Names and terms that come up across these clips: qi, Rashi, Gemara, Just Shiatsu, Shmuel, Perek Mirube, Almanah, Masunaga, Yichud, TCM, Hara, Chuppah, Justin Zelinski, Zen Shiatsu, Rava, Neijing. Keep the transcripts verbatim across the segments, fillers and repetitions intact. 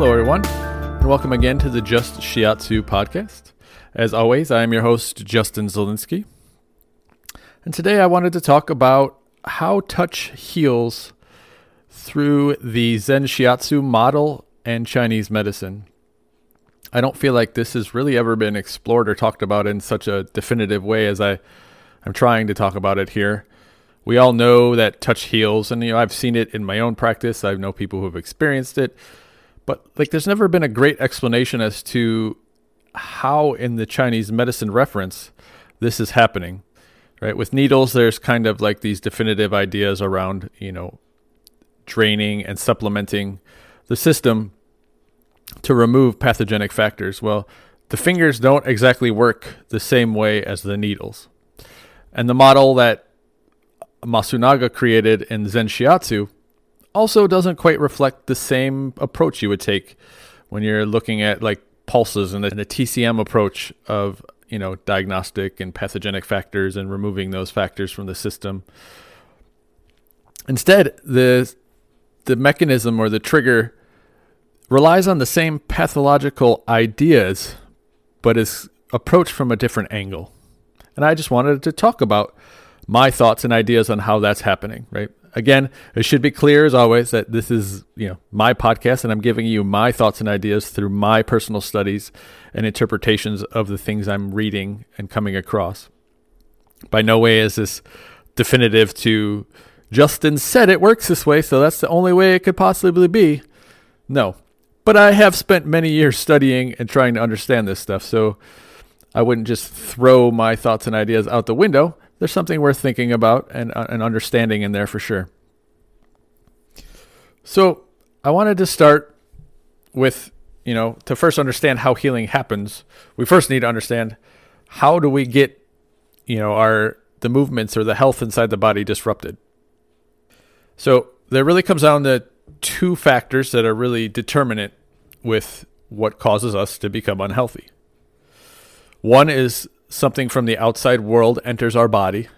Hello, everyone, and welcome again to the Just Shiatsu podcast. As always, I am your host, Justin Zelinski. And today I wanted to talk about how touch heals through the Zen Shiatsu model and Chinese medicine. I don't feel like this has really ever been explored or talked about in such a definitive way as I, I'm trying to talk about it here. We all know that touch heals, and you know I've seen it in my own practice. I know people who have experienced it, but like there's never been a great explanation as to how in the Chinese medicine reference this is happening, right? With needles, there's kind of like these definitive ideas around, you know, draining and supplementing the system to remove pathogenic factors. Well, the fingers don't exactly work the same way as the needles. And the model that Masunaga created in Zen Shiatsu also doesn't quite reflect the same approach you would take when you're looking at like pulses and the, and the T C M approach of, you know, diagnostic and pathogenic factors and removing those factors from the system. Instead, the the mechanism or the trigger relies on the same pathological ideas, but is approached from a different angle. And I just wanted to talk about my thoughts and ideas on how that's happening, right? Again, it should be clear as always that this is, you know, my podcast and I'm giving you my thoughts and ideas through my personal studies and interpretations of the things I'm reading and coming across. By no way is this definitive to Justin said it works this way, so that's the only way it could possibly be. No. But I have spent many years studying and trying to understand this stuff, so I wouldn't just throw my thoughts and ideas out the window. There's something worth thinking about and, uh, and understanding in there for sure. So I wanted to start with, you know, to first understand how healing happens, we first need to understand how do we get, you know, our the movements or the health inside the body disrupted. So there really comes down to two factors that are really determinant with what causes us to become unhealthy. One is something from the outside world enters our body.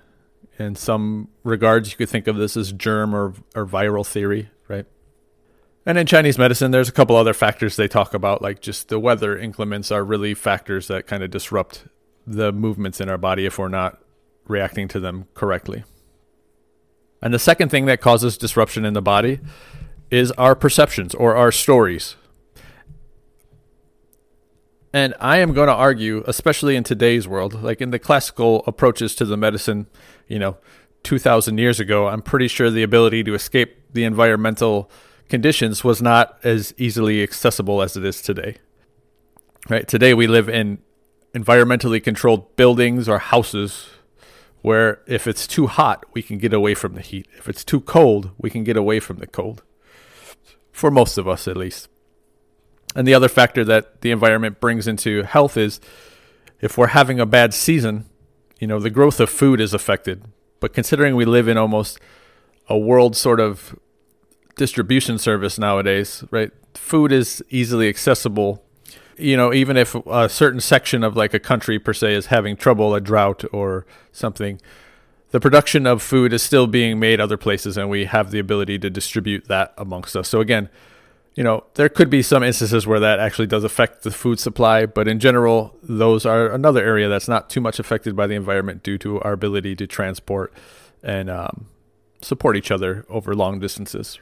In some regards, you could think of this as germ or, or viral theory, right? And in Chinese medicine, there's a couple other factors they talk about, like just the weather inclements are really factors that kind of disrupt the movements in our body if we're not reacting to them correctly. And the second thing that causes disruption in the body is our perceptions or our stories. And I am going to argue, especially in today's world, like in the classical approaches to the medicine, you know, two thousand years ago, I'm pretty sure the ability to escape the environmental conditions was not as easily accessible as it is today. Right? Today we live in environmentally controlled buildings or houses where if it's too hot, we can get away from the heat. If it's too cold, we can get away from the cold. For most of us, at least. And the other factor that the environment brings into health is if we're having a bad season, you know, the growth of food is affected. But considering we live in almost a world sort of distribution service nowadays, right? Food is easily accessible. You know, even if a certain section of like a country per se is having trouble, a drought or something, the production of food is still being made other places, and we have the ability to distribute that amongst us. So again, you know, there could be some instances where that actually does affect the food supply, but in general, those are another area that's not too much affected by the environment due to our ability to transport and um, support each other over long distances.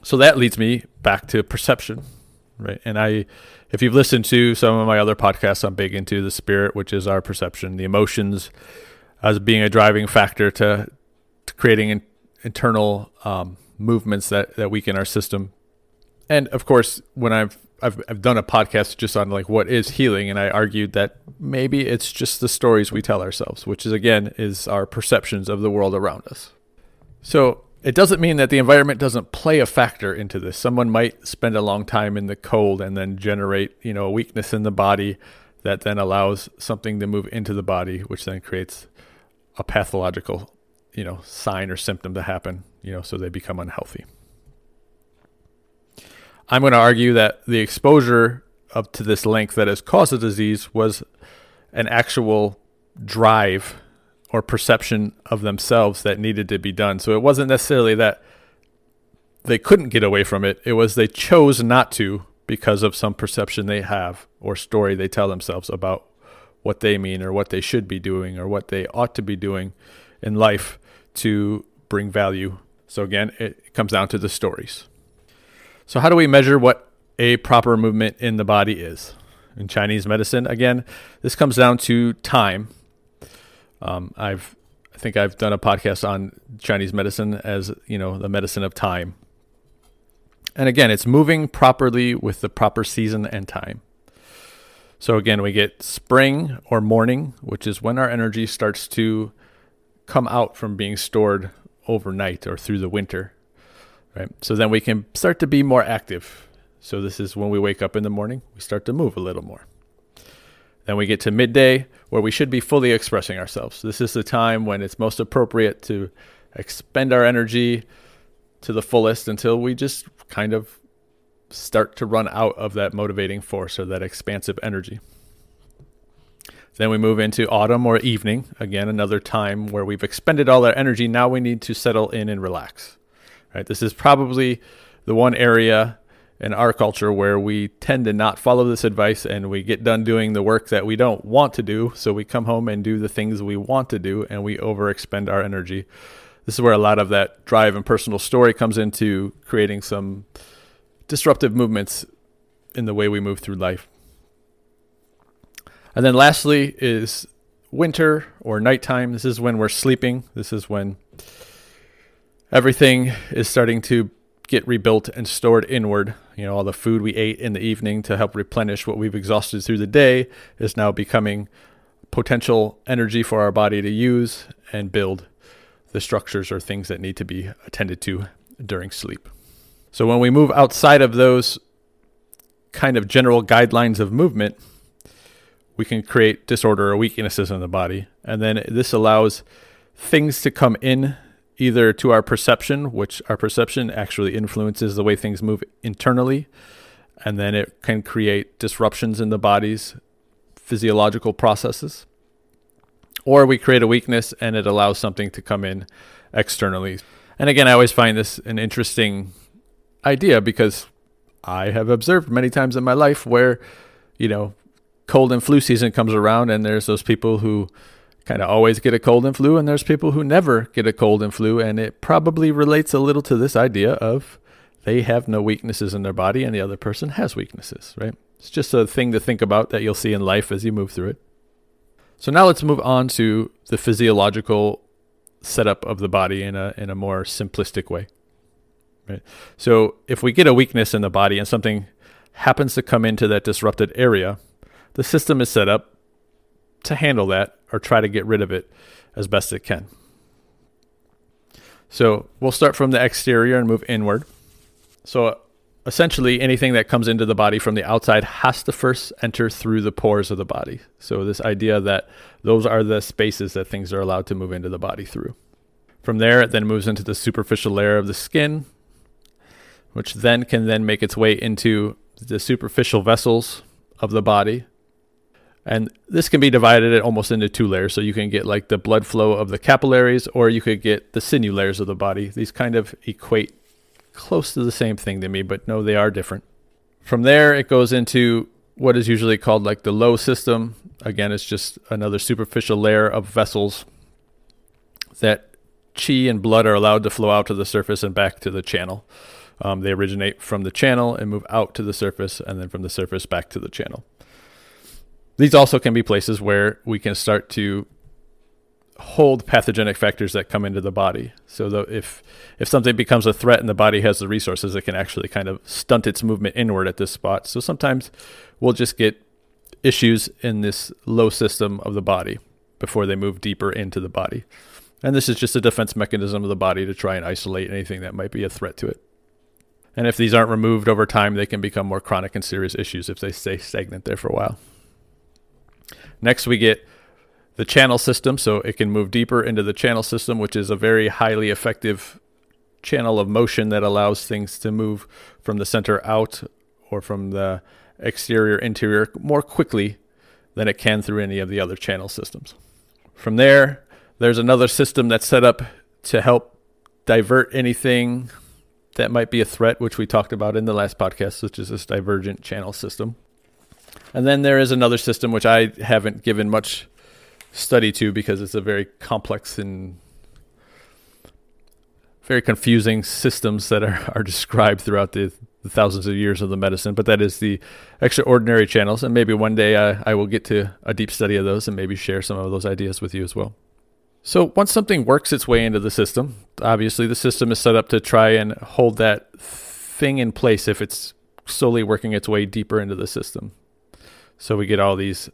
So that leads me back to perception, right? And I, if you've listened to some of my other podcasts, I'm big into the spirit, which is our perception, the emotions as being a driving factor to, to creating in, internal um, movements that, that weaken our system. And of course, when I've, I've I've done a podcast just on like what is healing, and I argued that maybe it's just the stories we tell ourselves, which is again is our perceptions of the world around us. So it doesn't mean that the environment doesn't play a factor into this. Someone might spend a long time in the cold and then generate, you know, a weakness in the body that then allows something to move into the body, which then creates a pathological, you know, sign or symptom to happen, you know, so they become unhealthy. I'm going to argue that the exposure up to this length that has caused the disease was an actual drive or perception of themselves that needed to be done. So it wasn't necessarily that they couldn't get away from it. It was they chose not to because of some perception they have or story they tell themselves about what they mean or what they should be doing or what they ought to be doing in life to bring value. So again, it comes down to the stories. So how do we measure what a proper movement in the body is? In Chinese medicine, again, this comes down to time. Um, I've, I think I've done a podcast on Chinese medicine as, you know, the medicine of time. And again, it's moving properly with the proper season and time. So again, we get spring or morning, which is when our energy starts to come out from being stored overnight or through the winter, right? So then we can start to be more active. So this is when we wake up in the morning, we start to move a little more. Then we get to midday where we should be fully expressing ourselves. This is the time when it's most appropriate to expend our energy to the fullest until we just kind of start to run out of that motivating force or that expansive energy. Then we move into autumn or evening. Again, another time where we've expended all our energy. Now we need to settle in and relax. Right? This is probably the one area in our culture where we tend to not follow this advice and we get done doing the work that we don't want to do. So we come home and do the things we want to do and we overexpend our energy. This is where a lot of that drive and personal story comes into creating some disruptive movements in the way we move through life. And then lastly is winter or nighttime. This is when we're sleeping. This is when everything is starting to get rebuilt and stored inward. You know, all the food we ate in the evening to help replenish what we've exhausted through the day is now becoming potential energy for our body to use and build the structures or things that need to be attended to during sleep. So when we move outside of those kind of general guidelines of movement, we can create disorder or weaknesses in the body. And then this allows things to come in either to our perception, which our perception actually influences the way things move internally. And then it can create disruptions in the body's physiological processes. Or we create a weakness and it allows something to come in externally. And again, I always find this an interesting idea because I have observed many times in my life where, you know, cold and flu season comes around and there's those people who kind of always get a cold and flu and there's people who never get a cold and flu. And it probably relates a little to this idea of they have no weaknesses in their body and the other person has weaknesses, right? It's just a thing to think about that you'll see in life as you move through it. So now let's move on to the physiological setup of the body in a in a more simplistic way, right? So if we get a weakness in the body and something happens to come into that disrupted area, the system is set up to handle that or try to get rid of it as best it can. So we'll start from the exterior and move inward. So essentially anything that comes into the body from the outside has to first enter through the pores of the body. So this idea that those are the spaces that things are allowed to move into the body through. From there, it then moves into the superficial layer of the skin, which then can then make its way into the superficial vessels of the body. And this can be divided almost into two layers. So you can get like the blood flow of the capillaries, or you could get the sinew layers of the body. These kind of equate close to the same thing to me, but no, they are different. From there, it goes into what is usually called like the low system. Again, it's just another superficial layer of vessels that qi and blood are allowed to flow out to the surface and back to the channel. Um, they originate from the channel and move out to the surface and then from the surface back to the channel. These also can be places where we can start to hold pathogenic factors that come into the body. So the, if if something becomes a threat and the body has the resources, it can actually kind of stunt its movement inward at this spot. So sometimes we'll just get issues in this low system of the body before they move deeper into the body. And this is just a defense mechanism of the body to try and isolate anything that might be a threat to it. And if these aren't removed over time, they can become more chronic and serious issues if they stay stagnant there for a while. Next, we get the channel system, so it can move deeper into the channel system, which is a very highly effective channel of motion that allows things to move from the center out or from the exterior interior more quickly than it can through any of the other channel systems. From there, there's another system that's set up to help divert anything that might be a threat, which we talked about in the last podcast, which is this divergent channel system. And then there is another system, which I haven't given much study to because it's a very complex and very confusing systems that are, are described throughout the, the thousands of years of the medicine. But that is the extraordinary channels. And maybe one day I, I will get to a deep study of those and maybe share some of those ideas with you as well. So once something works its way into the system, obviously the system is set up to try and hold that thing in place if it's slowly working its way deeper into the system. So we get all these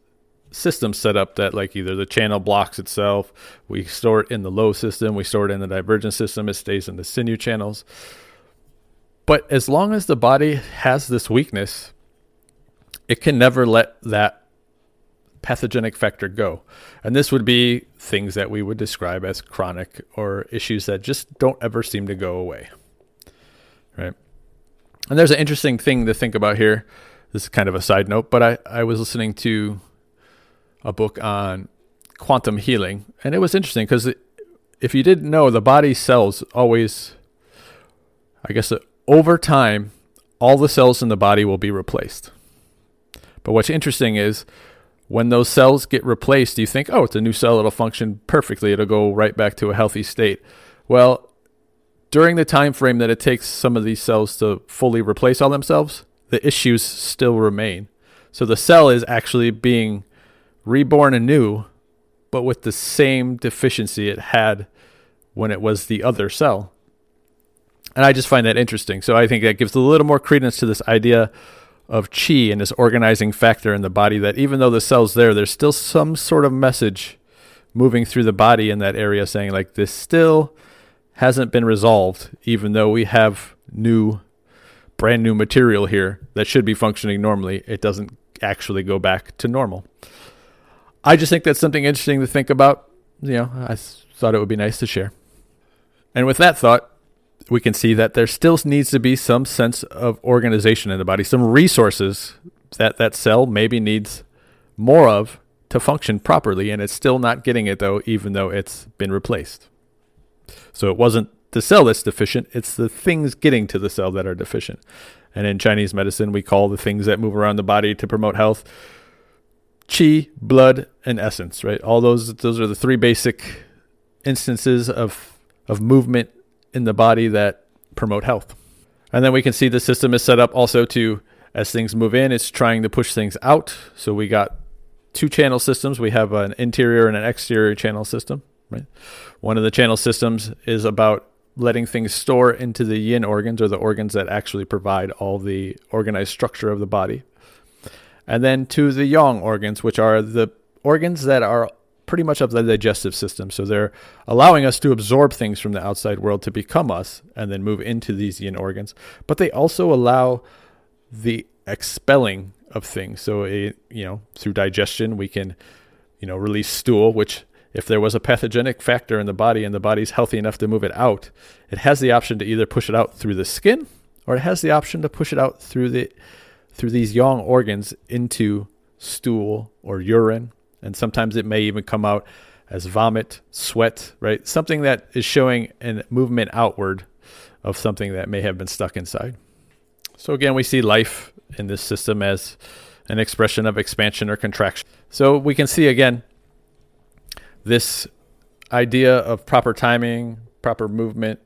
systems set up that like either the channel blocks itself, we store it in the low system, we store it in the divergent system, it stays in the sinew channels. But as long as the body has this weakness, it can never let that pathogenic factor go. And this would be things that we would describe as chronic or issues that just don't ever seem to go away. Right. And there's an interesting thing to think about here. This is kind of a side note, but I, I was listening to a book on quantum healing. And it was interesting because if you didn't know, the body cells always, I guess, over time, all the cells in the body will be replaced. But what's interesting is when those cells get replaced, you think, oh, it's a new cell. It'll function perfectly. It'll go right back to a healthy state. Well, during the time frame that it takes some of these cells to fully replace all themselves, the issues still remain. So the cell is actually being reborn anew, but with the same deficiency it had when it was the other cell. And I just find that interesting. So I think that gives a little more credence to this idea of qi and this organizing factor in the body, that even though the cell's there, there's still some sort of message moving through the body in that area saying like this still hasn't been resolved, even though we have new, brand new material here that should be functioning normally. It doesn't actually go back to normal. I just think that's something interesting to think about. You know, I thought it would be nice to share. And with that thought, we can see that there still needs to be some sense of organization in the body, some resources that that cell maybe needs more of to function properly. And it's still not getting it though, even though it's been replaced. So it wasn't the cell that's deficient. It's the things getting to the cell that are deficient. And in Chinese medicine, we call the things that move around the body to promote health, qi, blood, and essence, right? All those, those are the three basic instances of, of movement in the body that promote health. And then we can see the system is set up also to, as things move in, it's trying to push things out. So we got two channel systems. We have an interior and an exterior channel system, right? One of the channel systems is about letting things store into the yin organs, or the organs that actually provide all the organized structure of the body. And then to the yang organs, which are the organs that are pretty much of the digestive system. So they're allowing us to absorb things from the outside world to become us and then move into these yin organs. But they also allow the expelling of things. So, it, you know, through digestion, we can, you know, release stool, which if there was a pathogenic factor in the body and the body's healthy enough to move it out, it has the option to either push it out through the skin, or it has the option to push it out through the through these yang organs into stool or urine. And sometimes it may even come out as vomit, sweat, right? Something that is showing a movement outward of something that may have been stuck inside. So again, we see life in this system as an expression of expansion or contraction. So we can see again, this idea of proper timing, proper movement,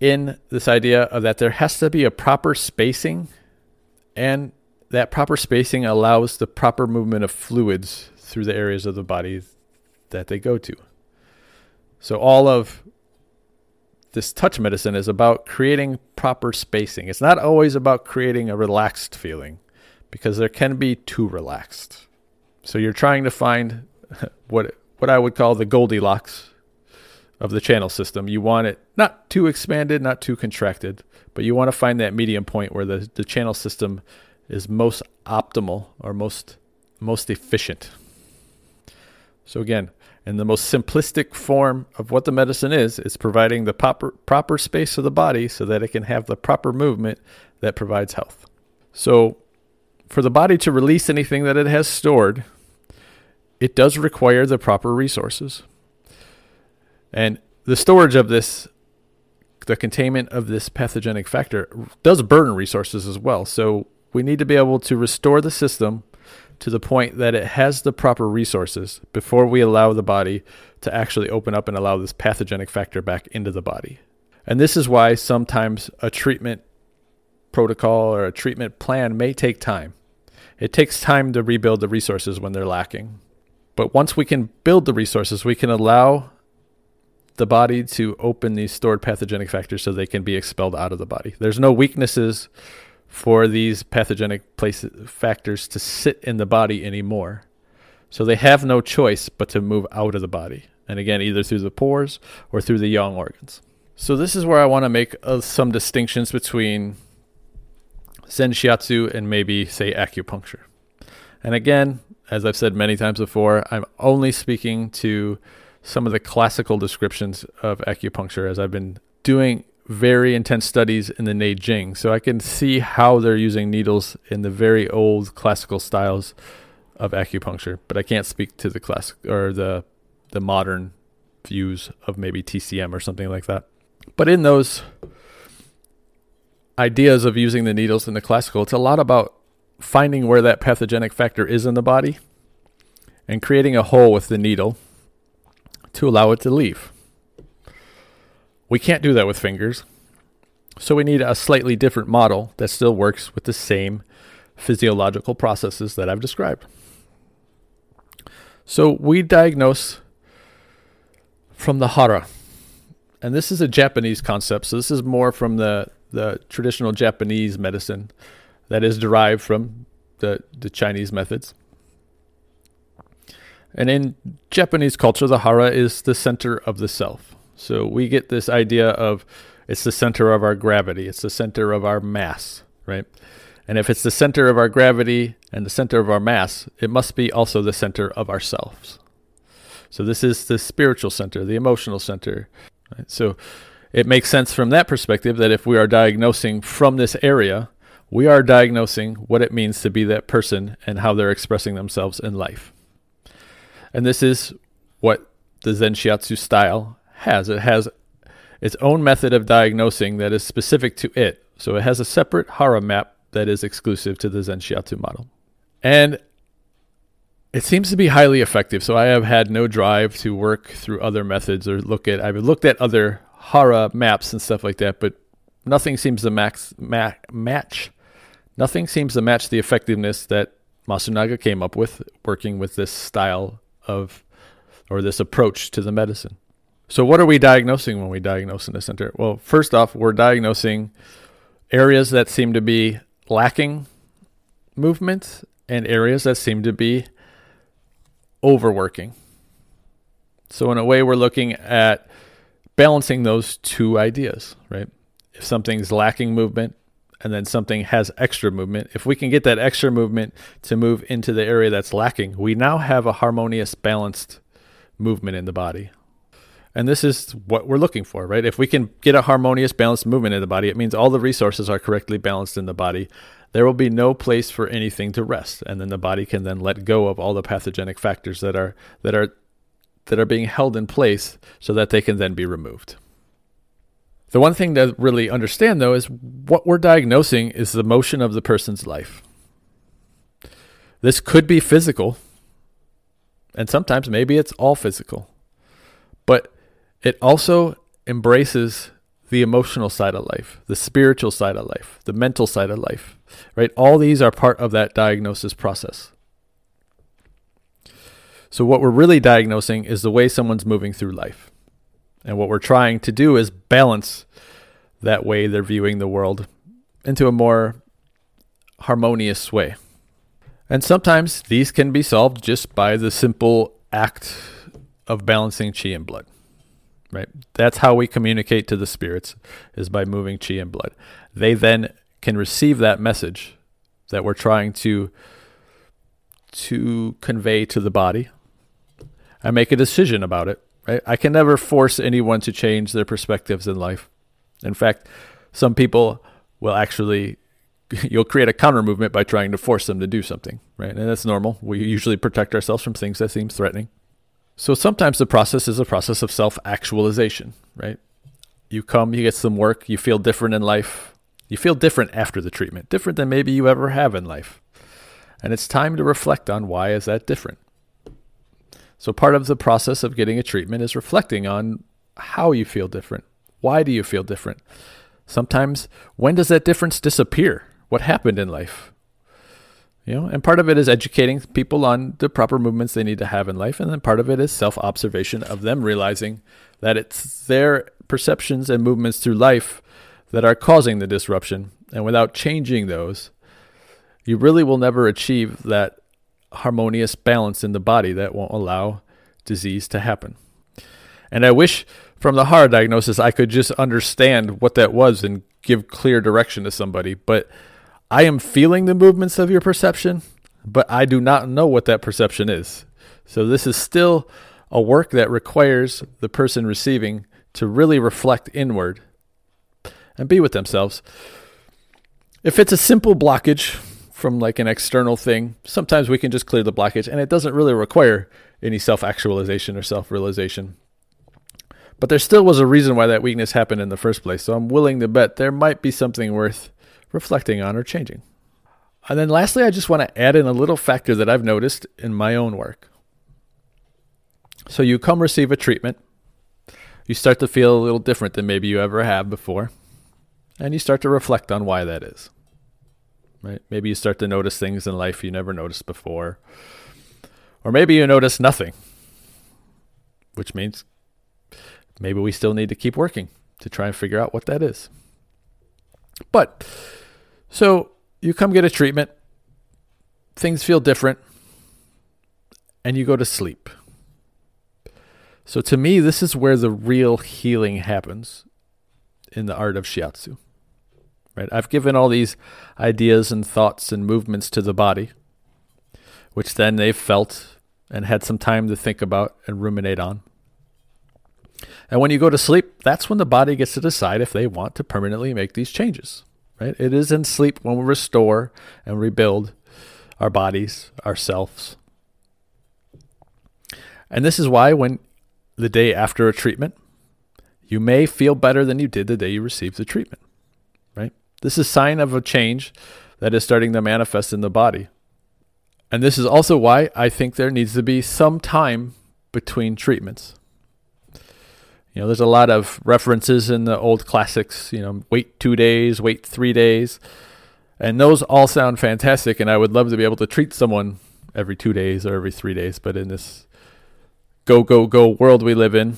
in this idea of that there has to be a proper spacing, and that proper spacing allows the proper movement of fluids through the areas of the body that they go to. So all of this touch medicine is about creating proper spacing. It's not always about creating a relaxed feeling, because there can be too relaxed. So you're trying to find what what I would call the Goldilocks of the channel system. You want it not too expanded, not too contracted, but you want to find that medium point where the, the channel system is most optimal or most most efficient. So again, in the most simplistic form of what the medicine is, it's providing the proper, proper space of the body so that it can have the proper movement that provides health. So for the body to release anything that it has stored, it does require the proper resources. And the storage of this the containment of this pathogenic factor does burden resources as well. So we need to be able to restore the system to the point that it has the proper resources before we allow the body to actually open up and allow this pathogenic factor back into the body. And this is why sometimes a treatment protocol or a treatment plan may take time. It takes time to rebuild the resources when they're lacking. But once we can build the resources, we can allow the body to open these stored pathogenic factors so they can be expelled out of the body. There's no weaknesses for these pathogenic places, factors to sit in the body anymore. So they have no choice but to move out of the body. And again, either through the pores or through the yang organs. So this is where I want to make uh, some distinctions between Zen Shiatsu and maybe, say, acupuncture. And again, as I've said many times before, I'm only speaking to some of the classical descriptions of acupuncture, as I've been doing very intense studies in the Neijing. So I can see how they're using needles in the very old classical styles of acupuncture, but I can't speak to the classic or the the modern views of maybe T C M or something like that. But in those ideas of using the needles in the classical, it's a lot about finding where that pathogenic factor is in the body and creating a hole with the needle to allow it to leave. We can't do that with fingers. So we need a slightly different model that still works with the same physiological processes that I've described. So we diagnose from the Hara. And this is a Japanese concept. So this is more from the, the traditional Japanese medicine that is derived from the, the Chinese methods. And in Japanese culture, the Hara is the center of the self. So we get this idea of it's the center of our gravity. It's the center of our mass, right? And if it's the center of our gravity and the center of our mass, it must be also the center of ourselves. So this is the spiritual center, the emotional center. Right? So it makes sense from that perspective that if we are diagnosing from this area, we are diagnosing what it means to be that person and how they're expressing themselves in life. And this is what the Zen Shiatsu style has. It has its own method of diagnosing that is specific to it. So it has a separate Hara map that is exclusive to the Zen Shiatsu model. And it seems to be highly effective. So I have had no drive to work through other methods or look at, I've looked at other Hara maps and stuff like that, but nothing seems to max, ma- match. Nothing seems to match the effectiveness that Masunaga came up with working with this style of, or this approach to the medicine. So what are we diagnosing when we diagnose in the center? Well, first off, we're diagnosing areas that seem to be lacking movement and areas that seem to be overworking. So in a way, we're looking at balancing those two ideas, right? If something's lacking movement and then something has extra movement, if we can get that extra movement to move into the area that's lacking, we now have a harmonious, balanced movement in the body. And this is what we're looking for, right? If we can get a harmonious, balanced movement in the body, it means all the resources are correctly balanced in the body. There will be no place for anything to rest. And then the body can then let go of all the pathogenic factors that are that are that are being held in place so that they can then be removed. The one thing to really understand, though, is what we're diagnosing is the motion of the person's life. This could be physical, and sometimes maybe it's all physical. But it also embraces the emotional side of life, the spiritual side of life, the mental side of life, right? All these are part of that diagnosis process. So what we're really diagnosing is the way someone's moving through life. And what we're trying to do is balance that way they're viewing the world into a more harmonious way. And sometimes these can be solved just by the simple act of balancing qi and blood. Right? That's how we communicate to the spirits, is by moving qi and blood. They then can receive that message that we're trying to to convey to the body and make a decision about it. Right? I can never force anyone to change their perspectives in life. In fact, some people will actually, you'll create a counter movement by trying to force them to do something. Right? And that's normal. We usually protect ourselves from things that seem threatening. So sometimes the process is a process of self-actualization, right? You come, you get some work, you feel different in life. You feel different after the treatment, different than maybe you ever have in life. And it's time to reflect on why is that different. So part of the process of getting a treatment is reflecting on how you feel different. Why do you feel different? Sometimes, when does that difference disappear? What happened in life? You know, and part of it is educating people on the proper movements they need to have in life. And then part of it is self-observation of them realizing that it's their perceptions and movements through life that are causing the disruption. And without changing those, you really will never achieve that harmonious balance in the body that won't allow disease to happen. And I wish from the Hara diagnosis I could just understand what that was and give clear direction to somebody. But I am feeling the movements of your perception, but I do not know what that perception is. So this is still a work that requires the person receiving to really reflect inward and be with themselves. If it's a simple blockage from like an external thing, sometimes we can just clear the blockage and it doesn't really require any self-actualization or self-realization. But there still was a reason why that weakness happened in the first place. So I'm willing to bet there might be something worth reflecting on or changing. And then lastly, I just want to add in a little factor that I've noticed in my own work. So you come receive a treatment. You start to feel a little different than maybe you ever have before. And you start to reflect on why that is. Right? Maybe you start to notice things in life you never noticed before. Or maybe you notice nothing, which means maybe we still need to keep working to try and figure out what that is. But, so you come get a treatment, things feel different, and you go to sleep. So to me, this is where the real healing happens in the art of shiatsu. Right? I've given all these ideas and thoughts and movements to the body, which then they've felt and had some time to think about and ruminate on. And when you go to sleep, that's when the body gets to decide if they want to permanently make these changes, right? It is in sleep when we restore and rebuild our bodies, ourselves. And this is why when the day after a treatment, you may feel better than you did the day you received the treatment, right? This is a sign of a change that is starting to manifest in the body. And this is also why I think there needs to be some time between treatments. You know, there's a lot of references in the old classics, you know, wait two days, wait three days. And those all sound fantastic. And I would love to be able to treat someone every two days or every three days. But in this go, go, go world we live in,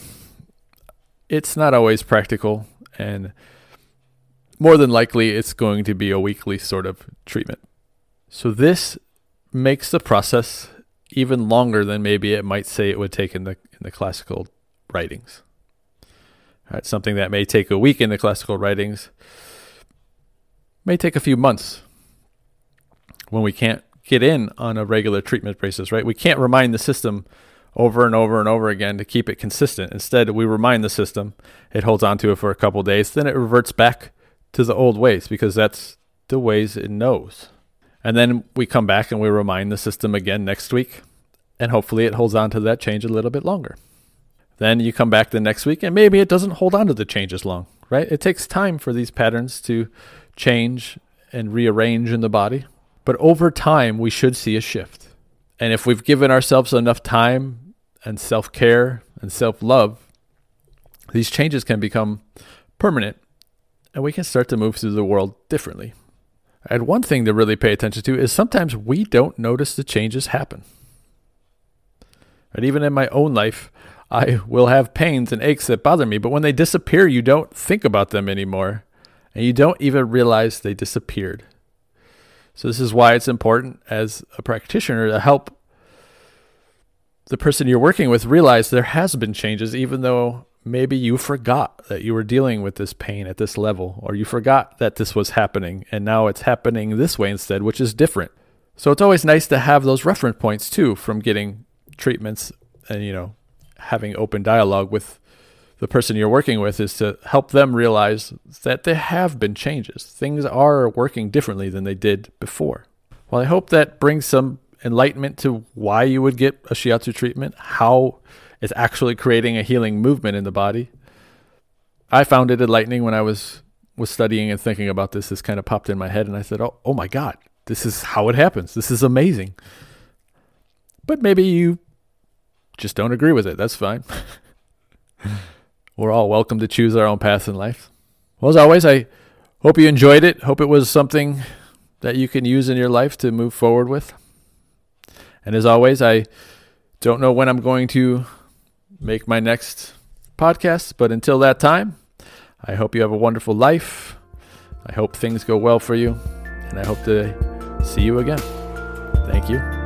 it's not always practical. And more than likely, it's going to be a weekly sort of treatment. So this makes the process even longer than maybe it might say it would take in the in the classical writings. Right, something that may take a week in the classical writings may take a few months when we can't get in on a regular treatment basis, right? We can't remind the system over and over and over again to keep it consistent. Instead, we remind the system, it holds on to it for a couple of days, then it reverts back to the old ways because that's the ways it knows. And then we come back and we remind the system again next week, and hopefully it holds on to that change a little bit longer. Then you come back the next week and maybe it doesn't hold on to the change as long, right? It takes time for these patterns to change and rearrange in the body. But over time, we should see a shift. And if we've given ourselves enough time and self-care and self-love, these changes can become permanent and we can start to move through the world differently. And one thing to really pay attention to is sometimes we don't notice the changes happen. And even in my own life, I will have pains and aches that bother me, but when they disappear, you don't think about them anymore, and you don't even realize they disappeared. So this is why it's important as a practitioner to help the person you're working with realize there has been changes, even though maybe you forgot that you were dealing with this pain at this level, or you forgot that this was happening, and now it's happening this way instead, which is different. So it's always nice to have those reference points, too, from getting treatments and, you know, having open dialogue with the person you're working with is to help them realize that there have been changes. Things are working differently than they did before. Well, I hope that brings some enlightenment to why you would get a shiatsu treatment, how it's actually creating a healing movement in the body, I found it enlightening when I was was studying and thinking about this. This kind of popped in my head, and I said, oh, oh my God, this is how it happens. This is amazing. But maybe you just don't agree with it. That's fine. We're all welcome to choose our own paths in life. Well, as always, I hope you enjoyed it. Hope it was something that you can use in your life to move forward with. And as always, I don't know when I'm going to make my next podcast, but until that time, I hope you have a wonderful life. I hope things go well for you, and I hope to see you again. Thank you.